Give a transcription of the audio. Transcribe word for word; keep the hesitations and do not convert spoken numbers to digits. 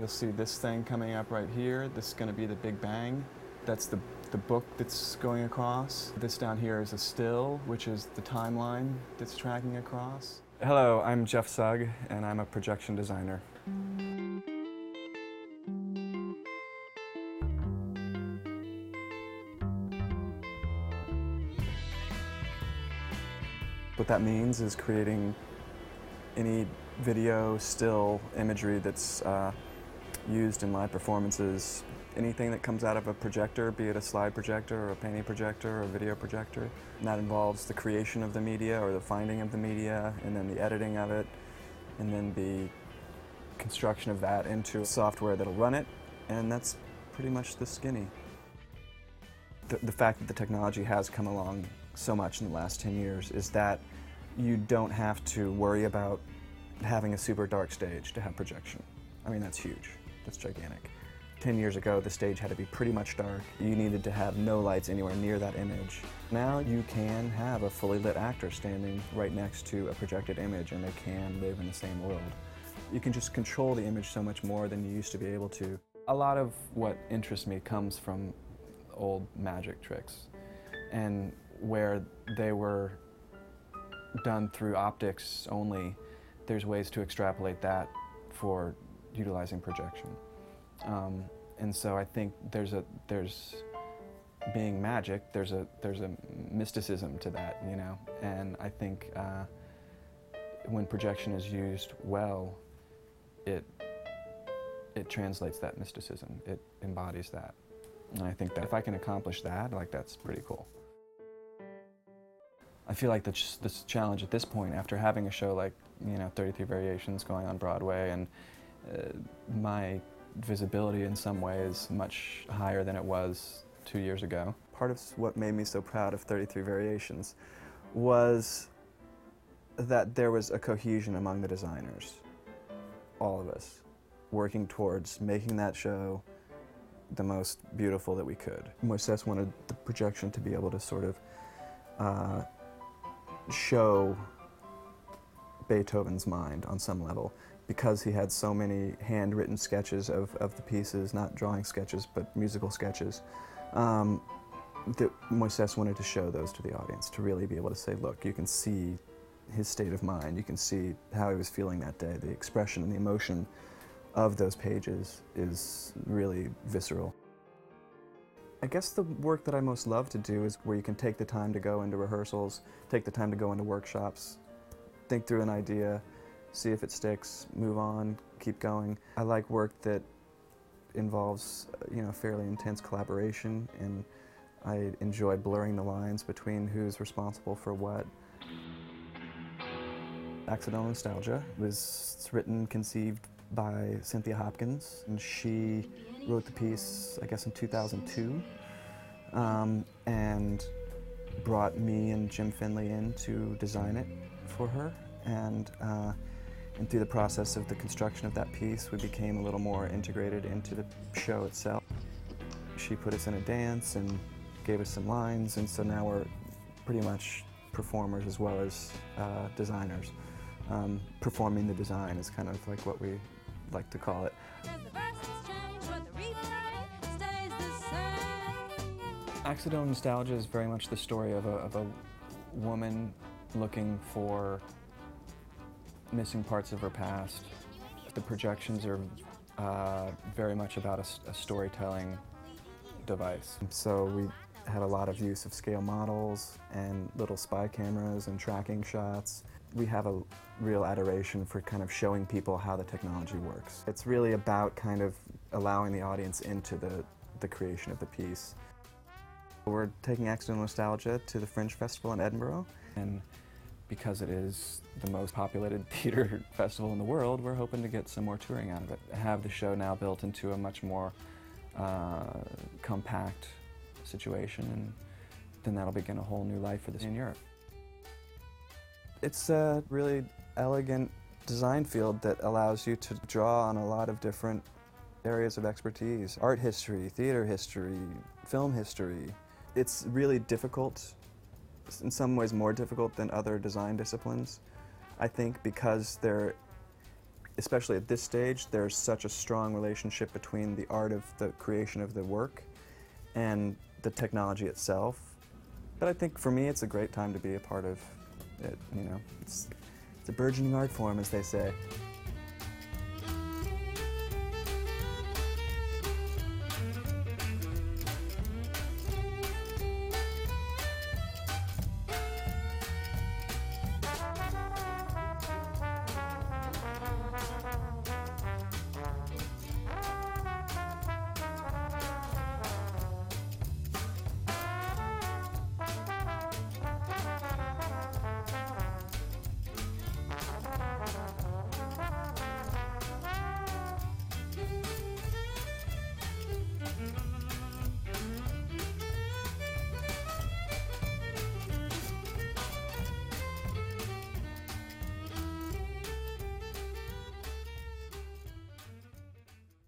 You'll see this thing coming up right here. This is going to be the Big Bang. That's the, the book that's going across. This down here is a still, which is the timeline that's tracking across. Hello, I'm Jeff Sugg, and I'm a projection designer. What that means is creating any video, still, imagery that's uh, used in live performances. Anything that comes out of a projector, be it a slide projector or a painting projector or a video projector. And that involves the creation of the media or the finding of the media, and then the editing of it, and then the construction of that into software that'll run it. And that's pretty much the skinny. The, the fact that the technology has come along so much in the last ten years is that you don't have to worry about having a super dark stage to have projection. I mean, that's huge. That's gigantic. Ten years ago, the stage had to be pretty much dark. You needed to have no lights anywhere near that image. Now you can have a fully lit actor standing right next to a projected image, and they can live in the same world. You can just control the image so much more than you used to be able to. A lot of what interests me comes from old magic tricks, and where they were done through optics only, there's ways to extrapolate that for utilizing projection. Um, and so I think there's a there's being magic, there's a there's a mysticism to that, you know. And I think uh, when projection is used well, it it translates that mysticism. It embodies that. And I think that if I can accomplish that, like, that's pretty cool. I feel like the ch this challenge at this point, after having a show like, you know, thirty-three Variations going on Broadway, and uh, my visibility in some way is much higher than it was two years ago. Part of what made me so proud of thirty-three Variations was that there was a cohesion among the designers, all of us, working towards making that show the most beautiful that we could. Moisés wanted the projection to be able to sort of uh, show Beethoven's mind on some level, because he had so many handwritten sketches of, of the pieces, not drawing sketches, but musical sketches, um, that Moisés wanted to show those to the audience, to really be able to say, look, you can see his state of mind, you can see how he was feeling that day. The expression and the emotion of those pages is really visceral. I guess the work that I most love to do is where you can take the time to go into rehearsals, take the time to go into workshops, think through an idea, see if it sticks, move on, keep going. I like work that involves, you know, fairly intense collaboration, and I enjoy blurring the lines between who's responsible for what. Accidental Nostalgia was written, conceived by Cynthia Hopkins, and she wrote the piece, I guess, in two thousand two, um, and brought me and Jim Finley in to design it for her. And, uh, and through the process of the construction of that piece, we became a little more integrated into the show itself. She put us in a dance and gave us some lines, and so now we're pretty much performers as well as uh, designers. Um, performing the design is kind of like what we like to call it. Accidental Nostalgia is very much the story of a, of a woman looking for missing parts of her past. The projections are uh, very much about a, a storytelling device. So we had a lot of use of scale models and little spy cameras and tracking shots. We have a real adoration for kind of showing people how the technology works. It's really about kind of allowing the audience into the, the creation of the piece. We're taking Accidental Nostalgia to the Fringe Festival in Edinburgh, and because it is the most populated theater festival in the world, we're hoping to get some more touring out of it. Have the show now built into a much more uh, compact situation, and then that'll begin a whole new life for this in Europe. It's a really elegant design field that allows you to draw on a lot of different areas of expertise: art history, theater history, film history. It's really difficult, in some ways more difficult than other design disciplines, I think, because there especially at this stage, there's such a strong relationship between the art of the creation of the work and the technology itself. But I think for me, it's a great time to be a part of it, you know. It's, it's a burgeoning art form, as they say.